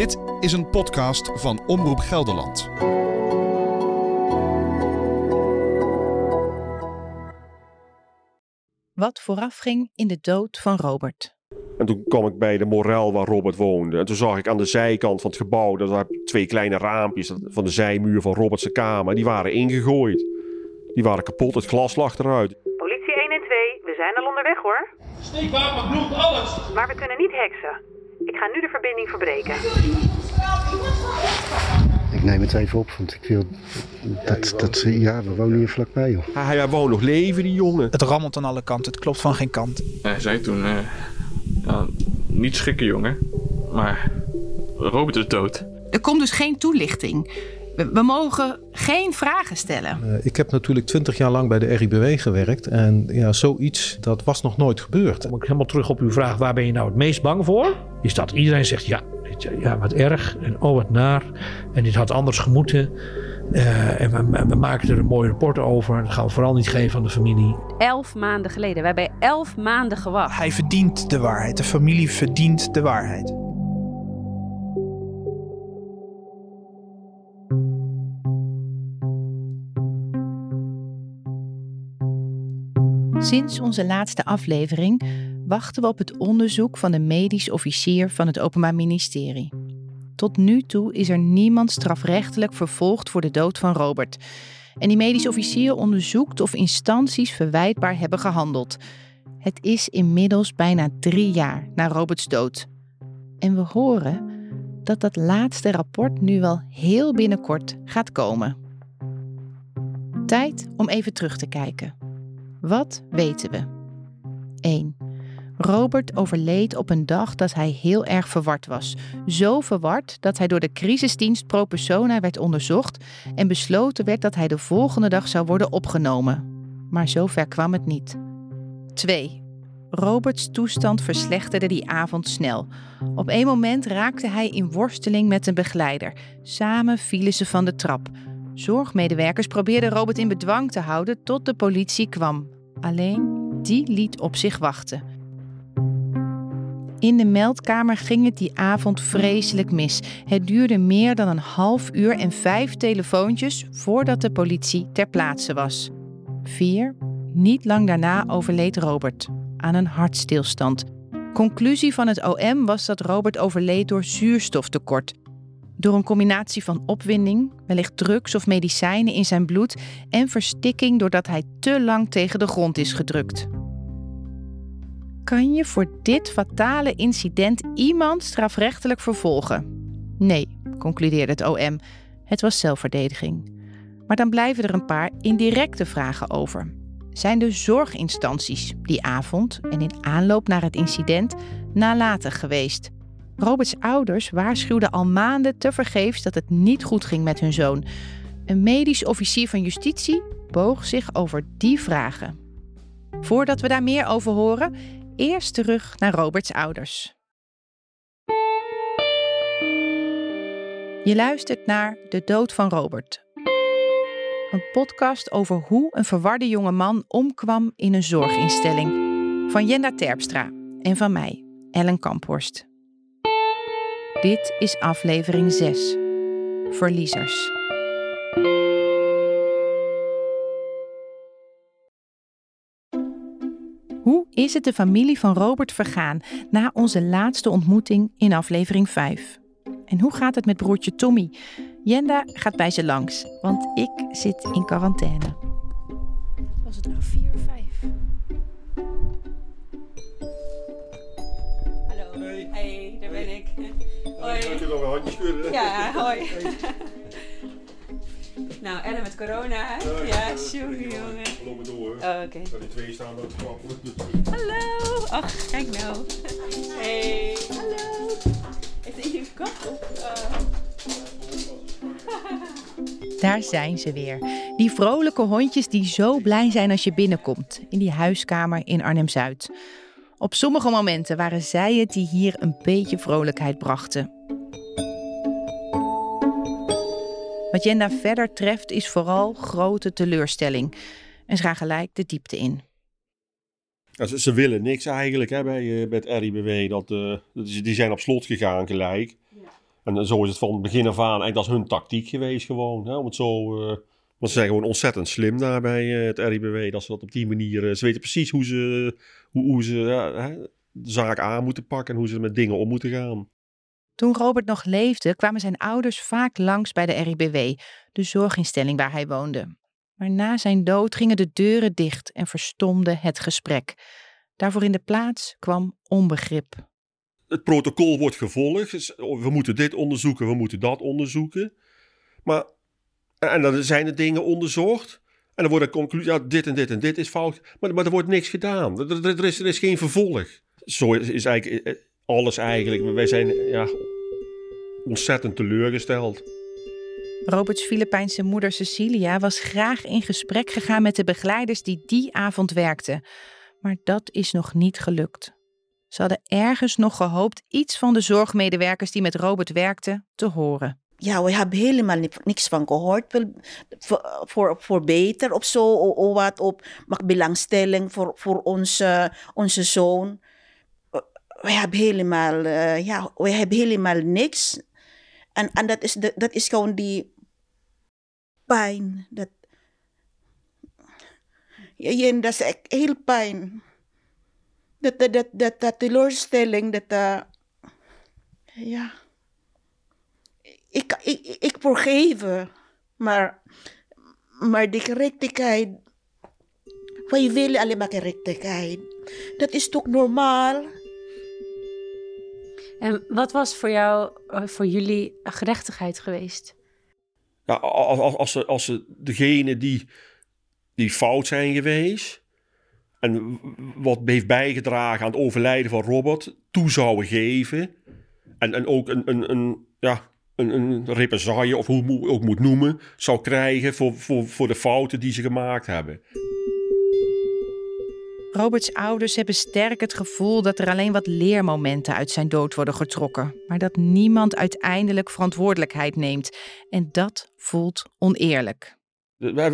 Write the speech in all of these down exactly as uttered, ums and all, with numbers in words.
Dit is een podcast van Omroep Gelderland. Wat voorafging in de dood van Robert. En toen kwam ik bij de morel waar Robert woonde. En toen zag ik aan de zijkant van het gebouw... dat waren twee kleine raampjes van de zijmuur van Roberts kamer. Die waren ingegooid. Die waren kapot, het glas lag eruit. Politie één en twee, we zijn al onderweg hoor. Steekwapen, bloed, alles. Maar we kunnen niet heksen. Ik ga nu de verbinding verbreken. Ik neem het even op, want ik wil... Dat, dat, ja, we wonen hier vlakbij, joh. Hij, hij wou nog leven, die jongen. Het rammelt aan alle kanten, het klopt van geen kant. Hij zei toen... Uh... Ja, niet schrikken, jongen. Maar Robert is dood. Er komt dus geen toelichting. We, we mogen geen vragen stellen. Uh, ik heb natuurlijk twintig jaar lang bij de R I B W gewerkt. En ja, zoiets, dat was nog nooit gebeurd. Kom ik helemaal terug op uw vraag, waar ben je nou het meest bang voor? Is dat iedereen zegt, ja, dit, ja wat erg. En oh, wat naar. En dit had anders gemoeten. Uh, en we, we maken er een mooi rapport over. Dat gaan we vooral niet geven aan de familie. Elf maanden geleden. We hebben elf maanden gewacht. Hij verdient de waarheid. De familie verdient de waarheid. Sinds onze laatste aflevering wachten we op het onderzoek van de medisch officier van het Openbaar Ministerie. Tot nu toe is er niemand strafrechtelijk vervolgd voor de dood van Robert. En die medisch officier onderzoekt of instanties verwijtbaar hebben gehandeld. Het is inmiddels bijna drie jaar na Roberts dood. En we horen dat dat laatste rapport nu wel heel binnenkort gaat komen. Tijd om even terug te kijken. Wat weten we? één. Robert overleed op een dag dat hij heel erg verward was. Zo verward dat hij door de crisisdienst Pro Persona werd onderzocht... en besloten werd dat hij de volgende dag zou worden opgenomen. Maar zover kwam het niet. twee. Roberts toestand verslechterde die avond snel. Op één moment raakte hij in worsteling met een begeleider. Samen vielen ze van de trap. Zorgmedewerkers probeerden Robert in bedwang te houden tot de politie kwam. Alleen die liet op zich wachten... In de meldkamer ging het die avond vreselijk mis. Het duurde meer dan een half uur en vijf telefoontjes voordat de politie ter plaatse was. vier. Niet lang daarna overleed Robert aan een hartstilstand. Conclusie van het O M was dat Robert overleed door zuurstoftekort. Door een combinatie van opwinding, wellicht drugs of medicijnen in zijn bloed... en verstikking doordat hij te lang tegen de grond is gedrukt. Kan je voor dit fatale incident iemand strafrechtelijk vervolgen? Nee, concludeerde het O M. Het was zelfverdediging. Maar dan blijven er een paar indirecte vragen over. Zijn de zorginstanties die avond en in aanloop naar het incident nalatig geweest? Roberts ouders waarschuwden al maanden tevergeefs dat het niet goed ging met hun zoon. Een medisch officier van justitie boog zich over die vragen. Voordat we daar meer over horen... Eerst terug naar Roberts ouders. Je luistert naar De Dood van Robert. Een podcast over hoe een verwarde jonge man omkwam in een zorginstelling. Van Jenda Terpstra en van mij, Ellen Kamphorst. Dit is aflevering zes. Verliezers. Hoe is het de familie van Robert vergaan na onze laatste ontmoeting in aflevering vijf? En hoe gaat het met broertje Tommy? Jenda gaat bij ze langs, want ik zit in quarantaine. Was het nou vier of vijf? Hallo. Hey, hey daar hey. ben ik. Hoi. Ik kan je nog een handje schudden. Ja, hoi. Hey. Nou, Ellen met corona, hè? Ja, ja sorry jongen. Loop maar door. Oh, oké. Okay. Die twee staan op de trap. Hallo! Ach, kijk nou. Hey. Hallo. Heeft iedereen kap op? Daar zijn ze weer. Die vrolijke hondjes die zo blij zijn als je binnenkomt. In die huiskamer in Arnhem-Zuid. Op sommige momenten waren zij het die hier een beetje vrolijkheid brachten. Wat Jenda verder treft is vooral grote teleurstelling. En ze gaan gelijk de diepte in. Ja, ze, ze willen niks eigenlijk hè, bij, bij het R I B W. Dat, uh, die zijn op slot gegaan gelijk. Ja. En zo is het van het begin af aan. Eigenlijk dat is hun tactiek geweest gewoon. Hè, om het zo... Uh, want ze zijn gewoon ontzettend slim daar bij het R I B W. Dat ze dat op die manier... Ze weten precies hoe ze, hoe, hoe ze ja, hè, de zaak aan moeten pakken. En hoe ze met dingen om moeten gaan. Toen Robert nog leefde, kwamen zijn ouders vaak langs bij de R I B W. De zorginstelling waar hij woonde. Maar na zijn dood gingen de deuren dicht en verstomde het gesprek. Daarvoor in de plaats kwam onbegrip. Het protocol wordt gevolgd. Dus we moeten dit onderzoeken, we moeten dat onderzoeken. Maar... En dan zijn er dingen onderzocht. En dan wordt de conclusie, ja, dit en dit en dit is fout. Maar, maar er wordt niks gedaan. Er, er, is, er is geen vervolg. Zo is, is eigenlijk alles eigenlijk. Wij zijn ja, ontzettend teleurgesteld. Roberts Filipijnse moeder Cecilia was graag in gesprek gegaan met de begeleiders die die avond werkten. Maar dat is nog niet gelukt. Ze hadden ergens nog gehoopt iets van de zorgmedewerkers die met Robert werkten te horen. Ja, we hebben helemaal niks van gehoord. Voor, voor, voor beter of zo, of, of wat, op belangstelling voor, voor onze, onze zoon. We hebben helemaal, uh, ja, we hebben helemaal niks. En, en dat, is de, dat is gewoon die pijn. Dat, ja, dat is echt heel pijn. Dat, dat, dat, dat, dat teleurstelling, dat... Uh, ja... Ik, ik, ik vergeven, maar, maar de gerechtigheid, wij willen alleen maar gerechtigheid. Dat is toch normaal? En wat was voor jou, voor jullie gerechtigheid geweest? Ja, als, als, als, ze, als ze degene die, die fout zijn geweest en wat heeft bijgedragen aan het overlijden van Robert, toe zouden geven en, en ook een, een, een ja... een, een represaille, of hoe je ook moet noemen, zou krijgen voor, voor, voor de fouten die ze gemaakt hebben. Roberts ouders hebben sterk het gevoel dat er alleen wat leermomenten uit zijn dood worden getrokken, maar dat niemand uiteindelijk verantwoordelijkheid neemt. En dat voelt oneerlijk.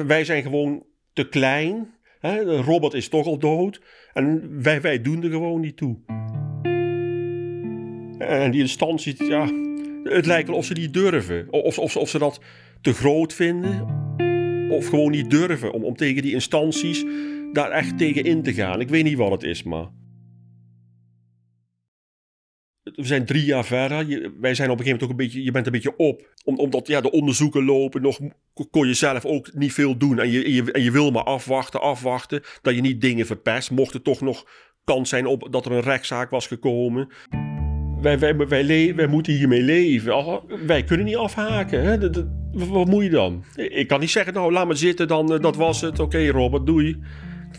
Wij zijn gewoon te klein. Hè? Robert is toch al dood. En wij, wij doen er gewoon niet toe. En die instantie, ja... Het lijkt wel of ze niet durven. Of, of, of ze dat te groot vinden. Of gewoon niet durven om, om tegen die instanties daar echt tegen in te gaan. Ik weet niet wat het is, maar... We zijn drie jaar verder. Je, wij zijn op een gegeven moment ook een beetje... Je bent een beetje op. Om, omdat ja, de onderzoeken lopen. Nog kon je zelf ook niet veel doen. En je, en je, en je wil maar afwachten, afwachten. Dat je niet dingen verpest. Mocht er toch nog kans zijn op dat er een rechtszaak was gekomen... Wij, wij, wij, le- wij moeten hiermee leven. Wij kunnen niet afhaken. Hè? Dat, dat, wat moet je dan? Ik kan niet zeggen, nou, laat maar zitten, dan, dat was het. Oké, okay, Robert, doei.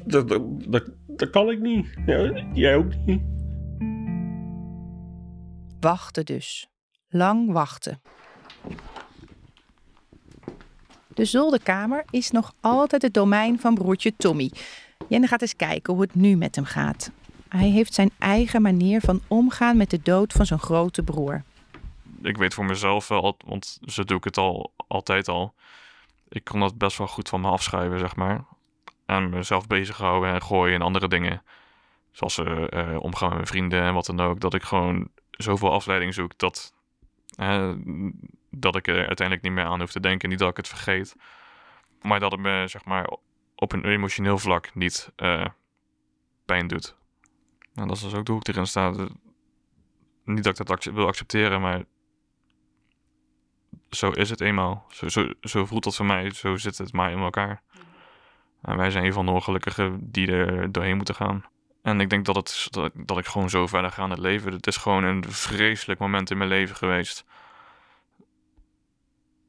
Dat, dat, dat, dat kan ik niet. Ja, jij ook niet. Wachten dus. Lang wachten. De zolderkamer is nog altijd het domein van broertje Tommy. Jenne gaat eens kijken hoe het nu met hem gaat. Hij heeft zijn eigen manier van omgaan met de dood van zijn grote broer. Ik weet voor mezelf wel, want zo doe ik het al altijd al. Ik kon dat best wel goed van me afschuiven, zeg maar. En mezelf bezighouden en gooien en andere dingen. Zoals uh, uh, omgaan met mijn vrienden en wat dan ook. Dat ik gewoon zoveel afleiding zoek dat, uh, dat ik er uiteindelijk niet meer aan hoef te denken. Niet dat ik het vergeet. Maar dat het me, zeg maar, op een emotioneel vlak niet uh, pijn doet. Nou, dat is dus ook de hoek erin staat. Niet dat ik dat ac- wil accepteren, maar zo is het eenmaal. Zo, zo, zo voelt dat voor mij, zo zit het maar in elkaar. En wij zijn een van de ongelukkigen die er doorheen moeten gaan. En ik denk dat, het, dat, dat ik gewoon zo verder ga aan het leven. Het is gewoon een vreselijk moment in mijn leven geweest.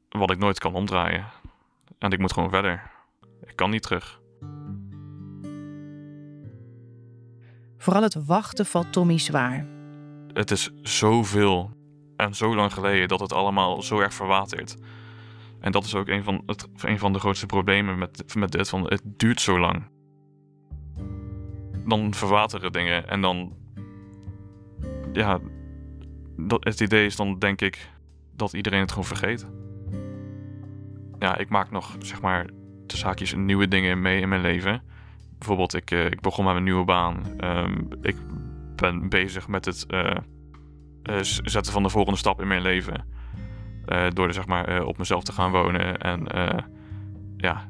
Wat ik nooit kan omdraaien. En ik moet gewoon verder. Ik kan niet terug. Vooral het wachten valt Tommy zwaar. Het is zoveel en zo lang geleden dat het allemaal zo erg verwatert. En dat is ook een van, het, een van de grootste problemen met, met dit. Van het duurt zo lang. Dan verwateren dingen en dan... Ja, dat, het idee is dan denk ik dat iedereen het gewoon vergeet. Ja, ik maak nog, zeg maar, de zaakjes nieuwe dingen mee in mijn leven... Bijvoorbeeld, ik, ik begon met mijn nieuwe baan. Um, ik ben bezig met het uh, uh, zetten van de volgende stap in mijn leven. Uh, door er, zeg maar, uh, op mezelf te gaan wonen. En uh, ja.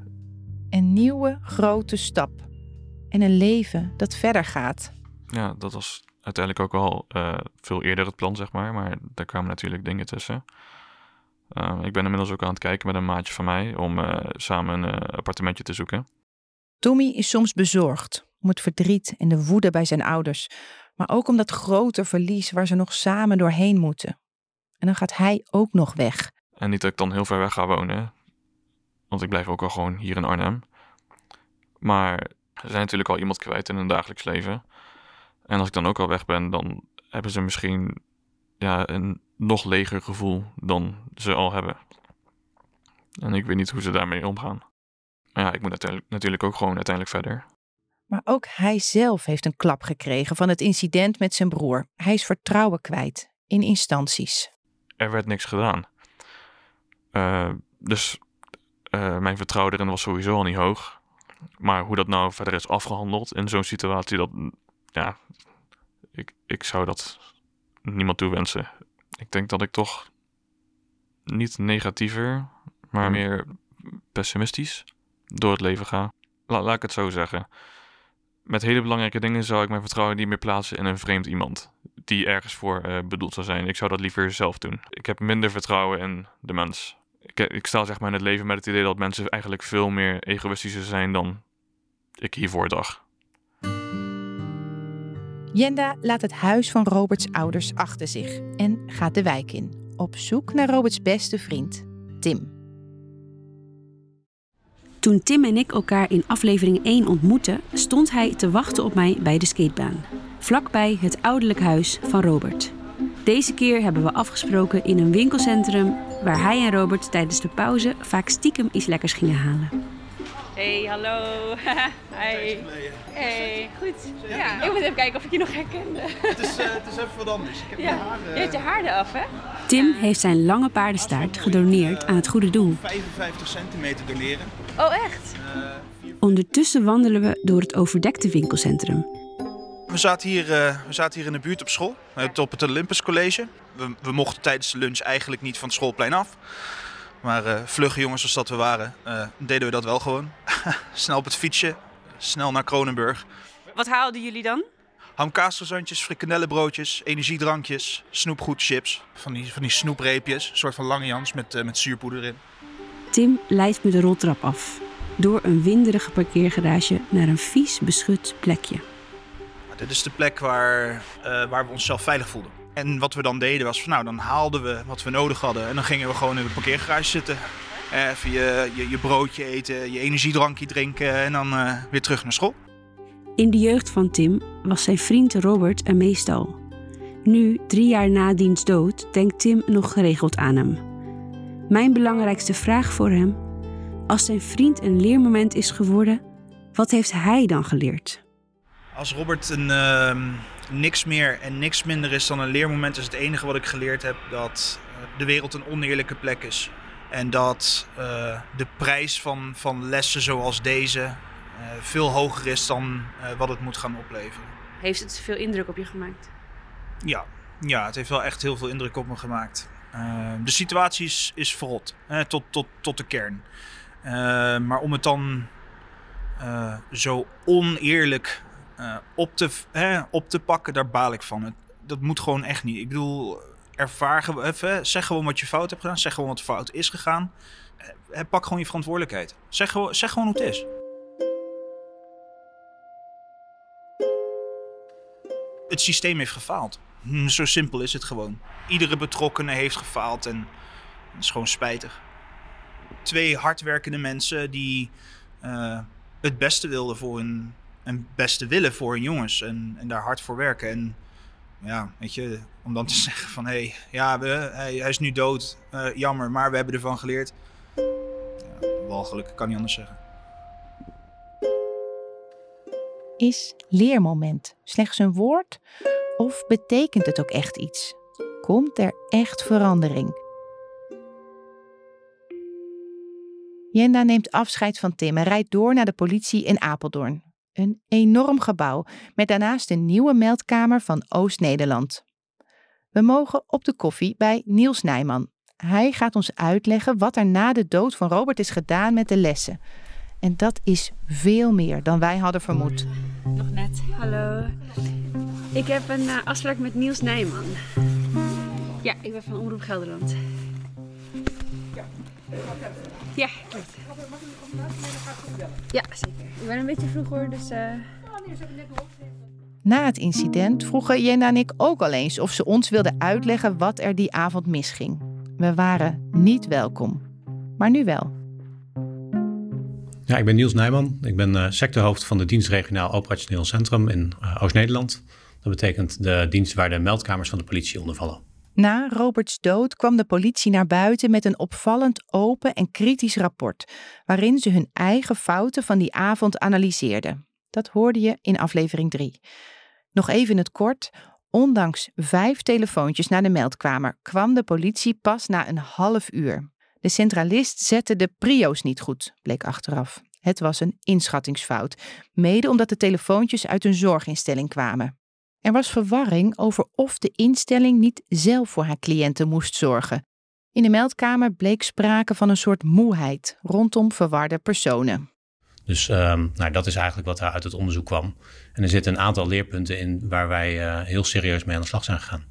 Een nieuwe grote stap. En een leven dat verder gaat. Ja, dat was uiteindelijk ook wel uh, veel eerder het plan, zeg maar. Maar daar kwamen natuurlijk dingen tussen. Uh, ik ben inmiddels ook aan het kijken met een maatje van mij om uh, samen een uh, appartementje te zoeken. Tommy is soms bezorgd om het verdriet en de woede bij zijn ouders. Maar ook om dat grote verlies waar ze nog samen doorheen moeten. En dan gaat hij ook nog weg. En niet dat ik dan heel ver weg ga wonen. Want ik blijf ook wel gewoon hier in Arnhem. Maar ze zijn natuurlijk al iemand kwijt in hun dagelijks leven. En als ik dan ook al weg ben, dan hebben ze misschien ja, een nog leger gevoel dan ze al hebben. En ik weet niet hoe ze daarmee omgaan. Maar ja, ik moet uiteindelijk, natuurlijk ook gewoon uiteindelijk verder. Maar ook hij zelf heeft een klap gekregen van het incident met zijn broer. Hij is vertrouwen kwijt in instanties. Er werd niks gedaan. Uh, dus uh, mijn vertrouwen erin was sowieso al niet hoog. Maar hoe dat nou verder is afgehandeld in zo'n situatie, dat, ja, ik, ik zou dat niemand toewensen. Ik denk dat ik toch niet negatiever, maar meer pessimistisch door het leven ga. La, laat ik het zo zeggen. Met hele belangrijke dingen zou ik mijn vertrouwen niet meer plaatsen in een vreemd iemand die ergens voor uh, bedoeld zou zijn. Ik zou dat liever zelf doen. Ik heb minder vertrouwen in de mens. Ik, ik sta zeg maar in het leven met het idee dat mensen eigenlijk veel meer egoïstischer zijn dan ik hiervoor dacht. Jenda laat het huis van Roberts ouders achter zich en gaat de wijk in. Op zoek naar Roberts beste vriend, Tim. Toen Tim en ik elkaar in aflevering één ontmoetten, stond hij te wachten op mij bij de skatebaan. Vlakbij het ouderlijk huis van Robert. Deze keer hebben we afgesproken in een winkelcentrum waar hij en Robert tijdens de pauze vaak stiekem iets lekkers gingen halen. Hey, hallo. Hi. Hey, goed. Ja, ik moet even kijken of ik je nog herkende. Het is, uh, het is even wat anders. Ik heb ja. haar, uh... Je hebt je haar eraf, hè? Tim heeft zijn lange paardenstaart gedoneerd aan het goede doel. vijfenvijftig centimeter doneren. Oh, echt? Uh, Ondertussen wandelen we door het overdekte winkelcentrum. We zaten hier, uh, we zaten hier in de buurt op school, op het Olympus College. We, we mochten tijdens de lunch eigenlijk niet van het schoolplein af. Maar uh, vlugge jongens als dat we waren, uh, deden we dat wel gewoon. Snel op het fietsje, snel naar Kronenburg. Wat haalden jullie dan? Hamkaasgezandjes, frikandellenbroodjes, energiedrankjes, snoepgoed, chips. Van die, van die snoepreepjes, een soort van lange jans met, uh, met zuurpoeder in. Tim leidt me de roltrap af. Door een winderige parkeergarage naar een vies beschut plekje. Maar dit is de plek waar, uh, waar we onszelf veilig voelden. En wat we dan deden was, van, nou, dan haalden we wat we nodig hadden en dan gingen we gewoon in de parkeergarage zitten. Even je, je, je broodje eten, je energiedrankje drinken en dan uh, weer terug naar school. In de jeugd van Tim was zijn vriend Robert er meestal. Nu, drie jaar na diens dood, denkt Tim nog geregeld aan hem. Mijn belangrijkste vraag voor hem, als zijn vriend een leermoment is geworden, wat heeft hij dan geleerd? Als Robert een... Uh... niks meer en niks minder is dan een leermoment, is het enige wat ik geleerd heb dat de wereld een oneerlijke plek is. En dat uh, de prijs van, van lessen zoals deze uh, veel hoger is dan uh, wat het moet gaan opleveren. Heeft het veel indruk op je gemaakt? Ja, ja het heeft wel echt heel veel indruk op me gemaakt. Uh, de situatie is, is verrot, hè, tot, tot, tot de kern. Uh, maar om het dan uh, zo oneerlijk Uh, op, te, hè, op te pakken, daar baal ik van. Dat moet gewoon echt niet. Ik bedoel, ervaar even, zeg gewoon wat je fout hebt gedaan. Zeg gewoon wat fout is gegaan. Uh, pak gewoon je verantwoordelijkheid. Zeg, zeg gewoon hoe het is. Het systeem heeft gefaald. Zo simpel is het gewoon. Iedere betrokkenen heeft gefaald en dat is gewoon spijtig. Twee hardwerkende mensen die uh, het beste wilden voor hun... en beste willen voor hun jongens en, en daar hard voor werken. En ja, weet je, om dan te zeggen van... hé, hey, ja, we, hij, hij is nu dood, uh, jammer, maar we hebben ervan geleerd. Ja, walgelijk, kan niet anders zeggen. Is leermoment slechts een woord? Of betekent het ook echt iets? Komt er echt verandering? Jenda neemt afscheid van Tim en rijdt door naar de politie in Apeldoorn. Een enorm gebouw met daarnaast een nieuwe meldkamer van Oost-Nederland. We mogen op de koffie bij Niels Nijman. Hij gaat ons uitleggen wat er na de dood van Robert is gedaan met de lessen. En dat is veel meer dan wij hadden vermoed. Nog net. Hallo. Ik heb een afspraak met Niels Nijman. Ja, ik ben van Omroep Gelderland. Ja, ja, klopt. Ja, zeker. Ik ben een beetje vroeg hoor, dus... Uh... Na het incident vroegen Jenda en ik ook al eens of ze ons wilden uitleggen wat er die avond misging. We waren niet welkom, maar nu wel. Ja, ik ben Niels Nijman. Ik ben uh, sectorhoofd van de dienst regionaal operationeel centrum in uh, Oost-Nederland. Dat betekent de dienst waar de meldkamers van de politie onder vallen. Na Roberts dood kwam de politie naar buiten met een opvallend open en kritisch rapport, waarin ze hun eigen fouten van die avond analyseerden. Dat hoorde je in aflevering drie. Nog even in het kort. Ondanks vijf telefoontjes naar de meldkamer kwam de politie pas na een half uur. De centralist zette de prio's niet goed, bleek achteraf. Het was een inschattingsfout, mede omdat de telefoontjes uit een zorginstelling kwamen. Er was verwarring over of de instelling niet zelf voor haar cliënten moest zorgen. In de meldkamer bleek sprake van een soort moeheid rondom verwarde personen. Dus um, nou, dat is eigenlijk wat daar uit het onderzoek kwam. En er zitten een aantal leerpunten in waar wij uh, heel serieus mee aan de slag zijn gegaan.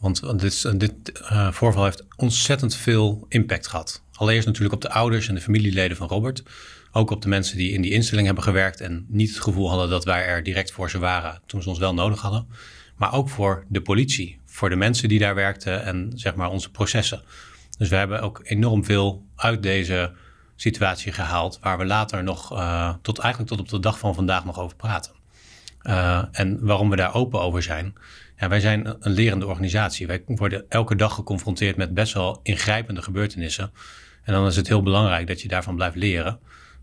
Want dit, dit uh, voorval heeft ontzettend veel impact gehad. Allereerst natuurlijk op de ouders en de familieleden van Robert. Ook op de mensen die in die instelling hebben gewerkt en niet het gevoel hadden dat wij er direct voor ze waren toen ze ons wel nodig hadden. Maar ook voor de politie, voor de mensen die daar werkten en zeg maar onze processen. Dus we hebben ook enorm veel uit deze situatie gehaald waar we later nog, uh, tot eigenlijk tot op de dag van vandaag nog over praten. Uh, en waarom we daar open over zijn. Ja, wij zijn een lerende organisatie. Wij worden elke dag geconfronteerd met best wel ingrijpende gebeurtenissen. En dan is het heel belangrijk dat je daarvan blijft leren.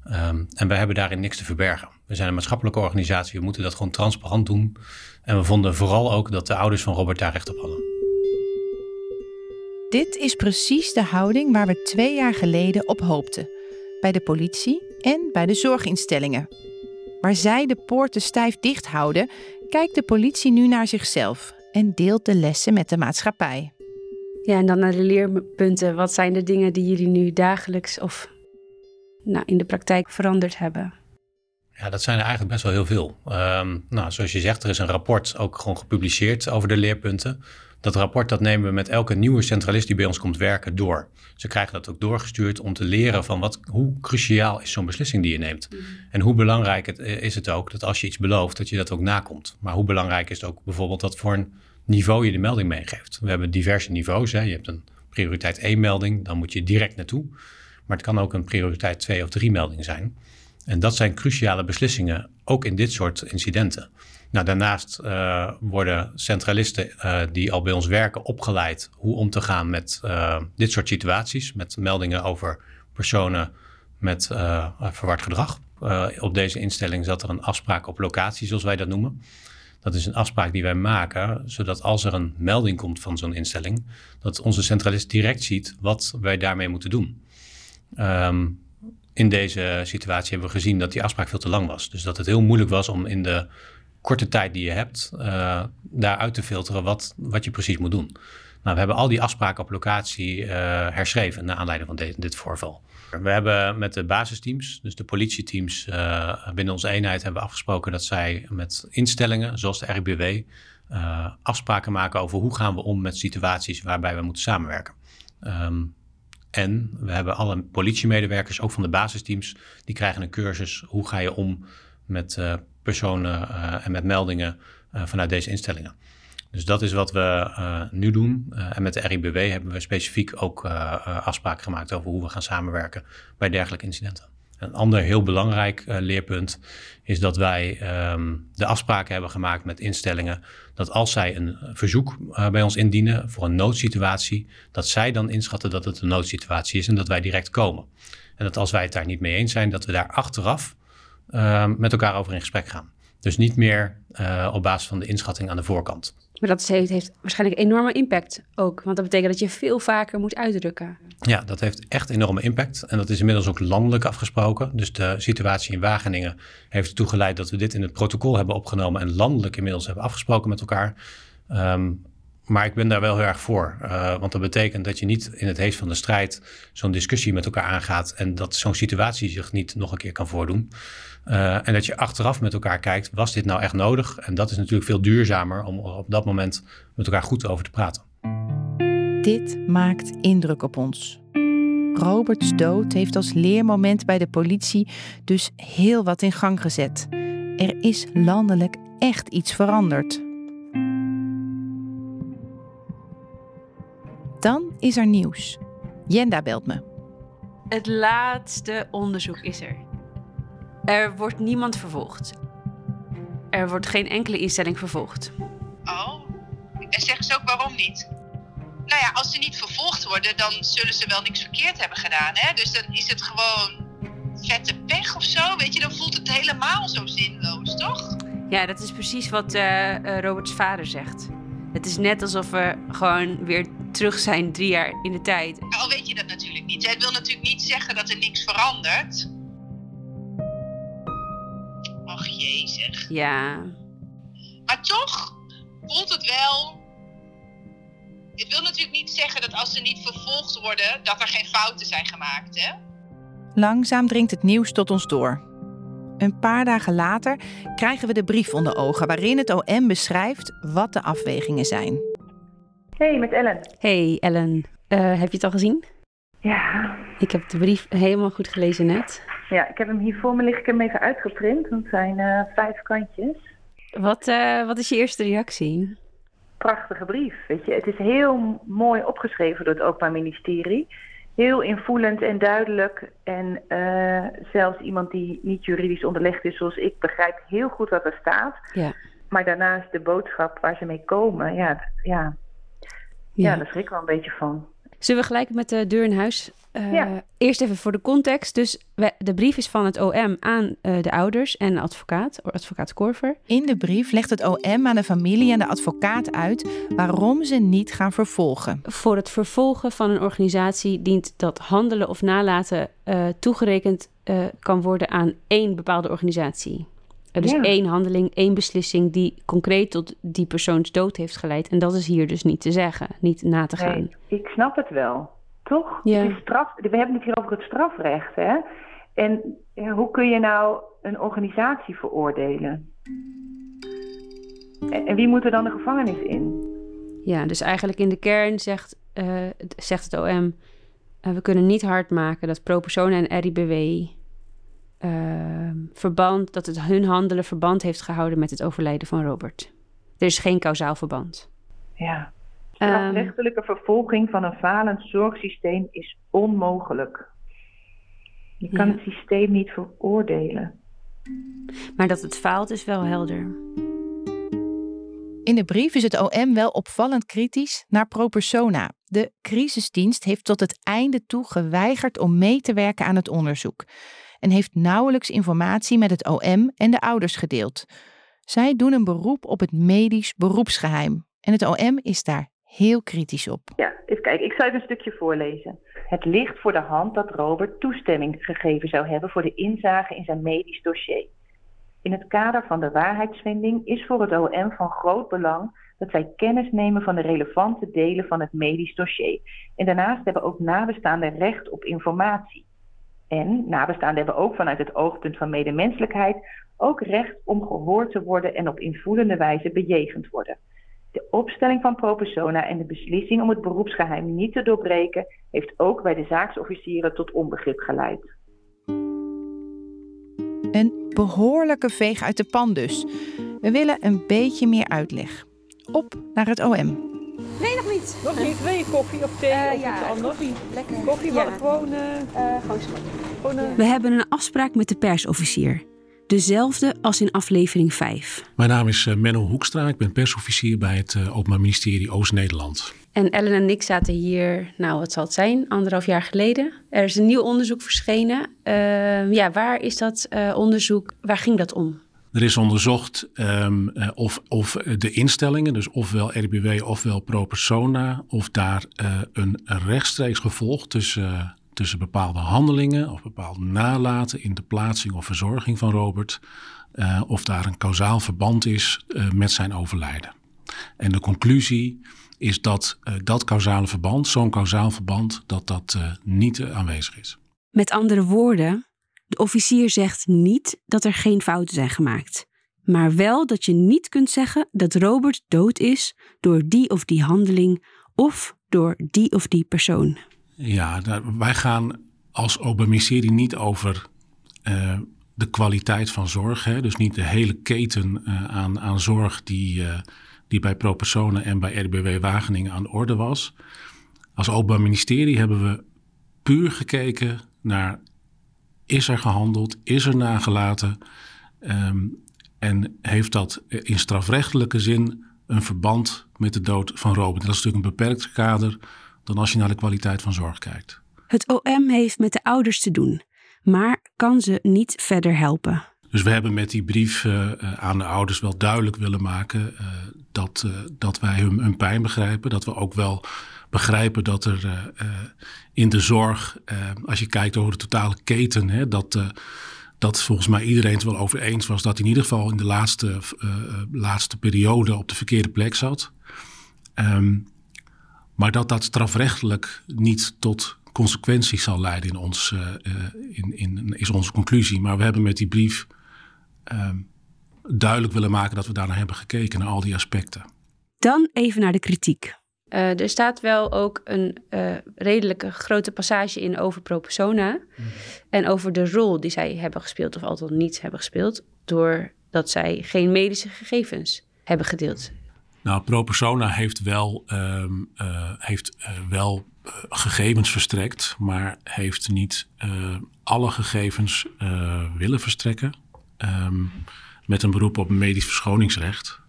Um, en wij hebben daarin niks te verbergen. We zijn een maatschappelijke organisatie. We moeten dat gewoon transparant doen. En we vonden vooral ook dat de ouders van Robert daar recht op hadden. Dit is precies de houding waar we twee jaar geleden op hoopten. Bij de politie en bij de zorginstellingen. Waar zij de poorten stijf dicht houden, kijkt de politie nu naar zichzelf en deelt de lessen met de maatschappij. Ja, en dan naar de leerpunten. Wat zijn de dingen die jullie nu dagelijks of nou, in de praktijk veranderd hebben? Ja, dat zijn er eigenlijk best wel heel veel. Um, nou, zoals je zegt, er is een rapport ook gewoon gepubliceerd over de leerpunten. Dat rapport dat nemen we met elke nieuwe centralist die bij ons komt werken door. Ze krijgen dat ook doorgestuurd om te leren van wat, hoe cruciaal is zo'n beslissing die je neemt. Mm. En hoe belangrijk het, is het ook dat als je iets belooft, dat je dat ook nakomt. Maar hoe belangrijk is het ook bijvoorbeeld dat voor een niveau je de melding meegeeft. We hebben diverse niveaus. Hè. Je hebt een prioriteit één melding, dan moet je direct naartoe. Maar het kan ook een prioriteit twee of drie melding zijn. En dat zijn cruciale beslissingen, ook in dit soort incidenten. Nou, daarnaast uh, worden centralisten uh, die al bij ons werken opgeleid hoe om te gaan met uh, dit soort situaties. Met meldingen over personen met uh, verward gedrag. Uh, op deze instelling zat er een afspraak op locatie, zoals wij dat noemen. Dat is een afspraak die wij maken, zodat als er een melding komt van zo'n instelling, dat onze centralist direct ziet wat wij daarmee moeten doen. Um, in deze situatie hebben we gezien dat die afspraak veel te lang was. Dus dat het heel moeilijk was om in de korte tijd die je hebt, uh, daaruit te filteren wat, wat je precies moet doen. Nou, we hebben al die afspraken op locatie uh, herschreven naar aanleiding van de, dit voorval. We hebben met de basisteams, dus de politieteams uh, binnen onze eenheid, hebben we afgesproken dat zij met instellingen zoals de R I B W uh, afspraken maken over hoe gaan we om met situaties waarbij we moeten samenwerken. Um, en we hebben alle politiemedewerkers, ook van de basisteams, die krijgen een cursus hoe ga je om met uh, personen uh, en met meldingen uh, vanuit deze instellingen. Dus dat is wat we uh, nu doen. Uh, en met de R I B W hebben we specifiek ook uh, uh, afspraken gemaakt over hoe we gaan samenwerken bij dergelijke incidenten. Een ander heel belangrijk uh, leerpunt is dat wij um, de afspraken hebben gemaakt met instellingen dat als zij een verzoek uh, bij ons indienen voor een noodsituatie, dat zij dan inschatten dat het een noodsituatie is en dat wij direct komen. En dat als wij het daar niet mee eens zijn, dat we daar achteraf Uh, met elkaar over in gesprek gaan. Dus niet meer uh, op basis van de inschatting aan de voorkant. Maar dat heeft, heeft waarschijnlijk enorme impact ook. Want dat betekent dat je veel vaker moet uitdrukken. Ja, dat heeft echt enorme impact. En dat is inmiddels ook landelijk afgesproken. Dus de situatie in Wageningen heeft ertoe geleid dat we dit in het protocol hebben opgenomen en landelijk inmiddels hebben afgesproken met elkaar. Um, Maar ik ben daar wel heel erg voor. Uh, want dat betekent dat je niet in het heet van de strijd zo'n discussie met elkaar aangaat. En dat zo'n situatie zich niet nog een keer kan voordoen. Uh, en dat je achteraf met elkaar kijkt, was dit nou echt nodig? En dat is natuurlijk veel duurzamer om op dat moment met elkaar goed over te praten. Dit maakt indruk op ons. Roberts dood heeft als leermoment bij de politie dus heel wat in gang gezet. Er is landelijk echt iets veranderd. Dan is er nieuws. Jenda belt me. Het laatste onderzoek is er. Er wordt niemand vervolgd. Er wordt geen enkele instelling vervolgd. Oh, en zeggen ze ook waarom niet? Nou ja, als ze niet vervolgd worden, dan zullen ze wel niks verkeerd hebben gedaan, hè? Dus dan is het gewoon vette pech of zo, weet je? Dan voelt het helemaal zo zinloos, toch? Ja, dat is precies wat uh, Roberts vader zegt. Het is net alsof we gewoon weer terug zijn drie jaar in de tijd. Al weet je dat natuurlijk niet. Het wil natuurlijk niet zeggen dat er niks verandert. Och jee zeg. Ja. Maar toch voelt het wel... Het wil natuurlijk niet zeggen dat als ze niet vervolgd worden... dat er geen fouten zijn gemaakt, hè? Langzaam dringt het nieuws tot ons door. Een paar dagen later krijgen we de brief onder ogen... waarin het O M beschrijft wat de afwegingen zijn. Hey, met Ellen. Hey, Ellen. Uh, heb je het al gezien? Ja. Ik heb de brief helemaal goed gelezen net. Ja, ik heb hem hier voor me liggen. Ik heb hem even uitgeprint, want het zijn uh, vijf kantjes. Wat, uh, wat is je eerste reactie? Prachtige brief, weet je. Het is heel mooi opgeschreven door het Openbaar Ministerie. Heel invoelend en duidelijk. En uh, zelfs iemand die niet juridisch onderlegd is zoals ik... begrijpt heel goed wat er staat. Ja. Maar daarnaast de boodschap waar ze mee komen... ja, het, ja. Ja, ja, daar schrik ik wel een beetje van. Zullen we gelijk met de deur in huis? Uh, ja. Eerst even voor de context. Dus we, de brief is van het O M aan uh, de ouders en de advocaat, advocaat Korver. In de brief legt het O M aan de familie en de advocaat uit... waarom ze niet gaan vervolgen. Voor het vervolgen van een organisatie dient dat handelen of nalaten... Uh, toegerekend uh, kan worden aan één bepaalde organisatie. Uh, dus ja. één handeling, één beslissing die concreet tot die persoons dood heeft geleid. En dat is hier dus niet te zeggen, niet na te gaan. Nee, ik snap het wel, toch? Ja. Het is straf, we hebben het hier over het strafrecht, hè? En hoe kun je nou een organisatie veroordelen? En, en wie moet er dan de gevangenis in? Ja, dus eigenlijk in de kern zegt, uh, zegt het O M... Uh, we kunnen niet hard maken dat Pro Persona en R I B W... Uh, verband, dat het hun handelen verband heeft gehouden met het overlijden van Robert. Er is geen kausaal verband. Ja. Strafrechtelijke um, vervolging van een falend zorgsysteem is onmogelijk. Je kan ja. het systeem niet veroordelen. Maar dat het faalt is wel helder. In de brief is het O M wel opvallend kritisch naar Pro Persona. De crisisdienst heeft tot het einde toe geweigerd om mee te werken aan het onderzoek. En heeft nauwelijks informatie met het O M en de ouders gedeeld. Zij doen een beroep op het medisch beroepsgeheim. En het O M is daar heel kritisch op. Ja, even kijken. Ik zal even een stukje voorlezen. Het ligt voor de hand dat Robert toestemming gegeven zou hebben... voor de inzage in zijn medisch dossier. In het kader van de waarheidsvinding is voor het O M van groot belang... dat zij kennis nemen van de relevante delen van het medisch dossier. En daarnaast hebben ook nabestaanden recht op informatie. En nabestaanden hebben ook vanuit het oogpunt van medemenselijkheid ook recht om gehoord te worden en op invoelende wijze bejegend worden. De opstelling van Pro Persona en de beslissing om het beroepsgeheim niet te doorbreken heeft ook bij de zaaksofficieren tot onbegrip geleid. Een behoorlijke veeg uit de pan dus. We willen een beetje meer uitleg. Op naar het O M. Nee, nog niet. Nog niet? Wil je koffie of thee uh, of ja, iets anders? Koffie. Lekker. Koffie, maar ja. gewoon... Uh, uh, gewoon, gewoon uh. We hebben een afspraak met de persofficier. Dezelfde als in aflevering vijf. Mijn naam is Menno Hoekstra. Ik ben persofficier bij het Openbaar Ministerie Oost-Nederland. En Ellen en ik zaten hier, nou wat zal het zijn, anderhalf jaar geleden. Er is een nieuw onderzoek verschenen. Uh, ja, waar is dat uh, onderzoek, waar ging dat om? Er is onderzocht um, of, of de instellingen, dus ofwel R I B W ofwel Pro Persona... of daar uh, een rechtstreeks gevolg tussen, tussen bepaalde handelingen... of bepaald nalaten in de plaatsing of verzorging van Robert... Uh, of daar een kausaal verband is uh, met zijn overlijden. En de conclusie is dat uh, dat causale verband, zo'n kausaal verband, dat dat uh, niet uh, aanwezig is. Met andere woorden, de officier zegt niet dat er geen fouten zijn gemaakt. Maar wel dat je niet kunt zeggen dat Robert dood is door die of die handeling of door die of die persoon. Ja, wij gaan als Openbaar Ministerie niet over uh, de kwaliteit van zorg. Hè? Dus niet de hele keten uh, aan, aan zorg die, uh, die bij Pro Persona en bij R I B W Wageningen aan de orde was. Als Openbaar Ministerie hebben we puur gekeken naar: is er gehandeld, is er nagelaten? Um, En heeft dat in strafrechtelijke zin een verband met de dood van Robert? Dat is natuurlijk een beperkt kader dan als je naar de kwaliteit van zorg kijkt. Het O M heeft met de ouders te doen, maar kan ze niet verder helpen. Dus we hebben met die brief uh, aan de ouders wel duidelijk willen maken uh, dat, uh, dat wij hun, hun pijn begrijpen. Dat we ook wel begrijpen dat er uh, uh, in de zorg, uh, als je kijkt over de totale keten, hè, dat... Uh, Dat volgens mij iedereen het wel over eens was dat hij in ieder geval in de laatste, uh, laatste periode op de verkeerde plek zat. Um, maar dat dat strafrechtelijk niet tot consequenties zal leiden in ons, uh, in, in, is onze conclusie. Maar we hebben met die brief um, duidelijk willen maken dat we daarnaar hebben gekeken, naar al die aspecten. Dan even naar de kritiek. Uh, er staat wel ook een uh, redelijke grote passage in over Pro Persona. Mm. En over de rol die zij hebben gespeeld of altijd niet hebben gespeeld, doordat zij geen medische gegevens hebben gedeeld. Nou, Pro Persona heeft wel, um, uh, heeft, uh, wel uh, gegevens verstrekt, maar heeft niet uh, alle gegevens uh, willen verstrekken. Um, met een beroep op medisch verschoningsrecht.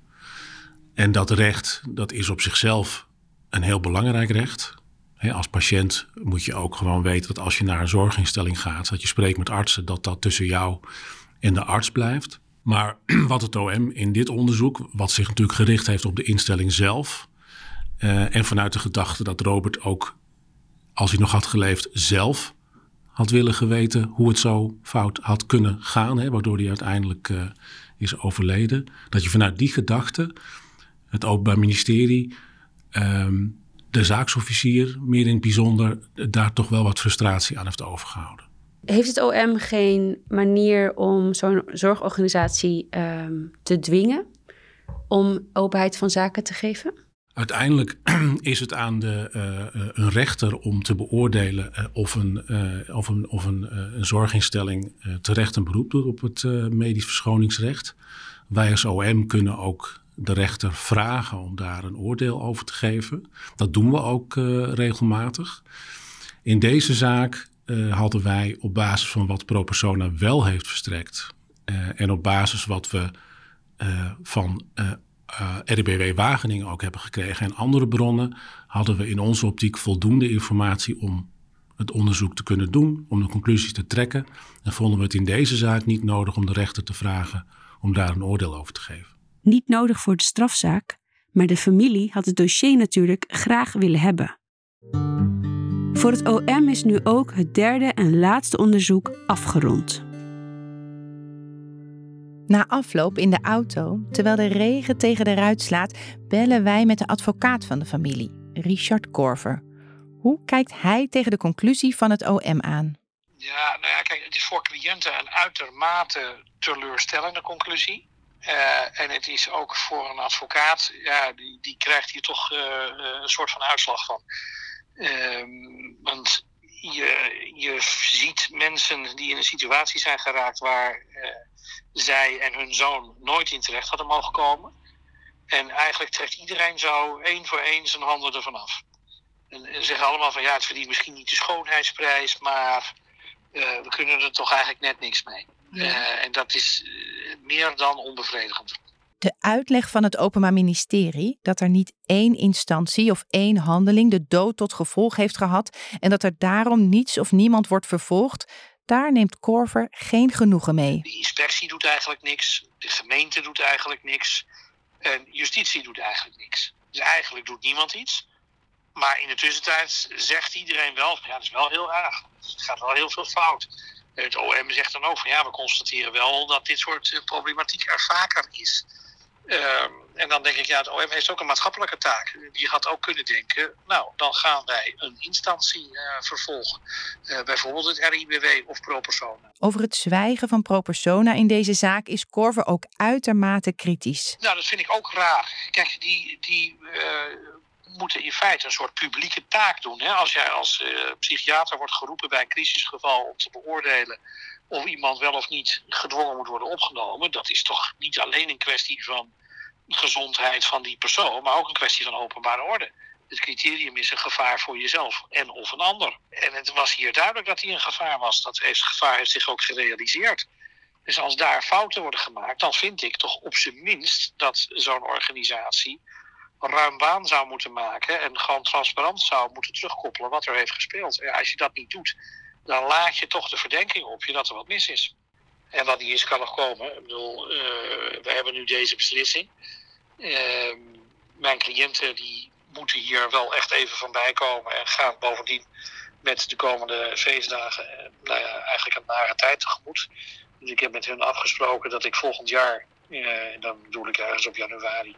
En dat recht, dat is op zichzelf een heel belangrijk recht. He, als patiënt moet je ook gewoon weten dat als je naar een zorginstelling gaat, dat je spreekt met artsen, dat dat tussen jou en de arts blijft. Maar wat het O M in dit onderzoek, wat zich natuurlijk gericht heeft op de instelling zelf, Uh, en vanuit de gedachte dat Robert ook, als hij nog had geleefd, zelf had willen geweten hoe het zo fout had kunnen gaan, he, waardoor hij uiteindelijk uh, is overleden. Dat je vanuit die gedachte het Openbaar Ministerie, Um, de zaaksofficier, meer in het bijzonder, daar toch wel wat frustratie aan heeft overgehouden. Heeft het O M geen manier om zo'n zorgorganisatie um, te dwingen om openheid van zaken te geven? Uiteindelijk is het aan de, uh, een rechter om te beoordelen uh, of een, uh, of een, of een, uh, een zorginstelling uh, terecht een beroep doet op het uh, medisch verschoningsrecht. Wij als O M kunnen ook de rechter vragen om daar een oordeel over te geven. Dat doen we ook uh, regelmatig. In deze zaak uh, hadden wij op basis van wat Pro Persona wel heeft verstrekt, Uh, en op basis wat we uh, van uh, uh, R I B W Wageningen ook hebben gekregen en andere bronnen, hadden we in onze optiek voldoende informatie om het onderzoek te kunnen doen, om de conclusies te trekken. En vonden we het in deze zaak niet nodig om de rechter te vragen om daar een oordeel over te geven. Niet nodig voor de strafzaak, maar de familie had het dossier natuurlijk graag willen hebben. Voor het O M is nu ook het derde en laatste onderzoek afgerond. Na afloop in de auto, terwijl de regen tegen de ruit slaat, bellen wij met de advocaat van de familie, Richard Korver. Hoe kijkt hij tegen de conclusie van het O M aan? Ja, nou ja, kijk, het is voor cliënten een uitermate teleurstellende conclusie. Uh, en het is ook voor een advocaat, ja, die, die krijgt hier toch uh, een soort van uitslag van. Um, want je, je ziet mensen die in een situatie zijn geraakt waar uh, zij en hun zoon nooit in terecht hadden mogen komen. En eigenlijk trekt iedereen zo één voor één zijn handen ervan af. En, en zeggen allemaal van ja, het verdient misschien niet de schoonheidsprijs, maar uh, we kunnen er toch eigenlijk net niks mee. Ja. Uh, en dat is meer dan onbevredigend. De uitleg van het Openbaar Ministerie dat er niet één instantie of één handeling de dood tot gevolg heeft gehad en dat er daarom niets of niemand wordt vervolgd, daar neemt Korver geen genoegen mee. De inspectie doet eigenlijk niks, de gemeente doet eigenlijk niks en justitie doet eigenlijk niks. Dus eigenlijk doet niemand iets, maar in de tussentijd zegt iedereen wel, ja, dat is wel heel erg, het gaat wel heel veel fout. Het O M zegt dan ook van ja, we constateren wel dat dit soort problematiek er vaker is. Um, en dan denk ik, ja, het O M heeft ook een maatschappelijke taak. Die had ook kunnen denken, nou, dan gaan wij een instantie uh, vervolgen. Uh, bijvoorbeeld het R I B W of Pro Persona. Over het zwijgen van Pro Persona in deze zaak is Korver ook uitermate kritisch. Nou, dat vind ik ook raar. Kijk, die... die uh, moeten in feite een soort publieke taak doen. Hè? Als jij als uh, psychiater wordt geroepen bij een crisisgeval om te beoordelen of iemand wel of niet gedwongen moet worden opgenomen, dat is toch niet alleen een kwestie van gezondheid van die persoon, maar ook een kwestie van openbare orde. Het criterium is een gevaar voor jezelf en of een ander. En het was hier duidelijk dat hij een gevaar was. Dat heeft, gevaar heeft zich ook gerealiseerd. Dus als daar fouten worden gemaakt, dan vind ik toch op zijn minst dat zo'n organisatie ruim baan zou moeten maken en gewoon transparant zou moeten terugkoppelen wat er heeft gespeeld. Ja, als je dat niet doet, dan laat je toch de verdenking op je dat er wat mis is. En wat niet is, kan nog komen. Ik bedoel, uh, we hebben nu deze beslissing. Uh, mijn cliënten die moeten hier wel echt even van bijkomen en gaan bovendien met de komende feestdagen uh, nou ja, eigenlijk een nare tijd tegemoet. Dus ik heb met hun afgesproken dat ik volgend jaar, uh, en dan bedoel ik ergens op januari,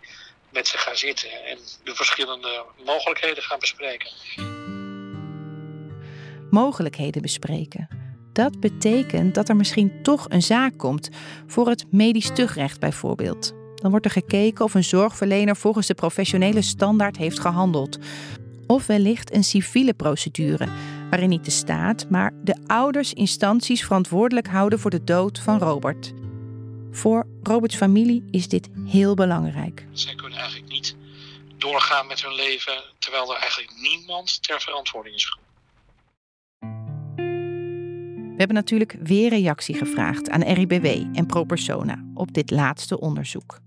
met ze gaan zitten en de verschillende mogelijkheden gaan bespreken. Mogelijkheden bespreken. Dat betekent dat er misschien toch een zaak komt voor het medisch tuchtrecht bijvoorbeeld. Dan wordt er gekeken of een zorgverlener volgens de professionele standaard heeft gehandeld. Of wellicht een civiele procedure, waarin niet de staat, maar de ouders instanties verantwoordelijk houden voor de dood van Robert. Voor Roberts familie is dit heel belangrijk. Zij kunnen eigenlijk niet doorgaan met hun leven terwijl er eigenlijk niemand ter verantwoording is. We hebben natuurlijk weer reactie gevraagd aan R I B W en Pro Persona op dit laatste onderzoek.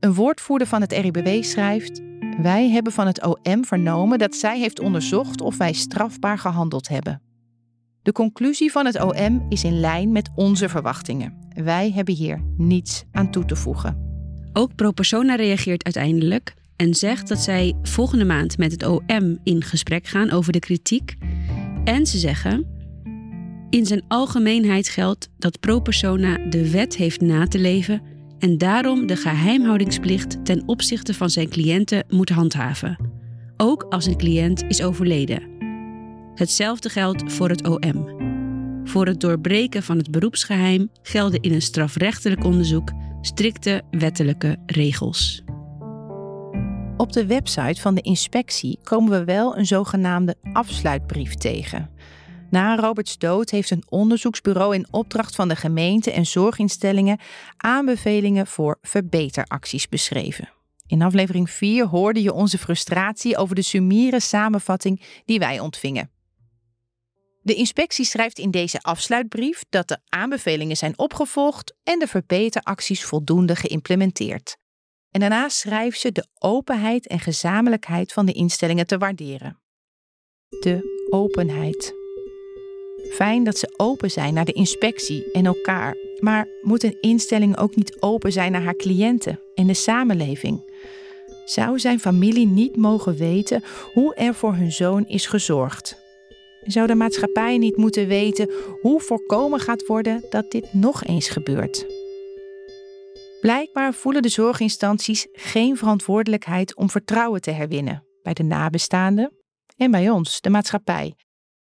Een woordvoerder van het R I B W schrijft: wij hebben van het O M vernomen dat zij heeft onderzocht of wij strafbaar gehandeld hebben. De conclusie van het O M is in lijn met onze verwachtingen. Wij hebben hier niets aan toe te voegen. Ook Pro Persona reageert uiteindelijk en zegt dat zij volgende maand met het O M in gesprek gaan over de kritiek. En ze zeggen: in zijn algemeenheid geldt dat Pro Persona de wet heeft na te leven en daarom de geheimhoudingsplicht ten opzichte van zijn cliënten moet handhaven. Ook als een cliënt is overleden. Hetzelfde geldt voor het O M. Voor het doorbreken van het beroepsgeheim gelden in een strafrechtelijk onderzoek strikte wettelijke regels. Op de website van de inspectie komen we wel een zogenaamde afsluitbrief tegen. Na Roberts dood heeft een onderzoeksbureau in opdracht van de gemeente en zorginstellingen aanbevelingen voor verbeteracties beschreven. In aflevering vier hoorde je onze frustratie over de summiere samenvatting die wij ontvingen. De inspectie schrijft in deze afsluitbrief dat de aanbevelingen zijn opgevolgd en de verbeteracties voldoende geïmplementeerd. En daarna schrijft ze de openheid en gezamenlijkheid van de instellingen te waarderen. De openheid. Fijn dat ze open zijn naar de inspectie en elkaar, maar moet een instelling ook niet open zijn naar haar cliënten en de samenleving? Zou zijn familie niet mogen weten hoe er voor hun zoon is gezorgd? Zou de maatschappij niet moeten weten hoe voorkomen gaat worden dat dit nog eens gebeurt? Blijkbaar voelen de zorginstanties geen verantwoordelijkheid om vertrouwen te herwinnen bij de nabestaanden en bij ons, de maatschappij.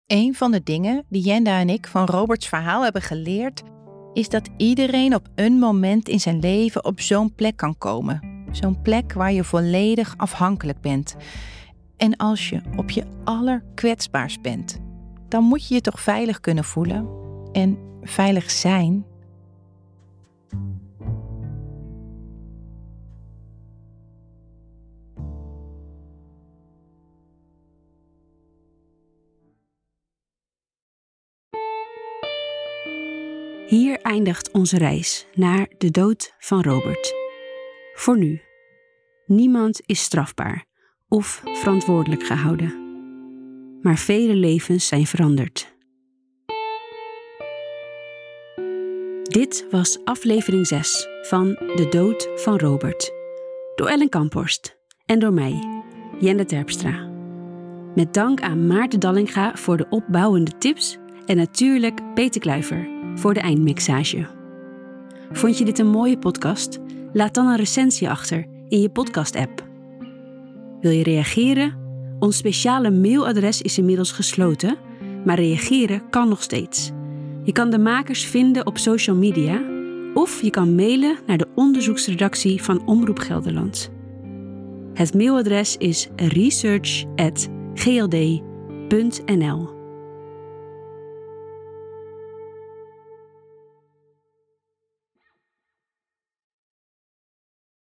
Een van de dingen die Jenda en ik van Roberts verhaal hebben geleerd is dat iedereen op een moment in zijn leven op zo'n plek kan komen. Zo'n plek waar je volledig afhankelijk bent. En als je op je allerkwetsbaarst bent, dan moet je je toch veilig kunnen voelen en veilig zijn. Hier eindigt onze reis naar de dood van Robert. Voor nu. Niemand is strafbaar of verantwoordelijk gehouden. Maar vele levens zijn veranderd. Dit was aflevering zes van De Dood van Robert. Door Ellen Kamphorst en door mij, Jenda Terpstra. Met dank aan Maarten Dallinga voor de opbouwende tips en natuurlijk Peter Kluiver voor de eindmixage. Vond je dit een mooie podcast? Laat dan een recensie achter in je podcast-app. Wil je reageren? Ons speciale mailadres is inmiddels gesloten, maar reageren kan nog steeds. Je kan de makers vinden op social media of je kan mailen naar de onderzoeksredactie van Omroep Gelderland. Het mailadres is research at g l d punt n l.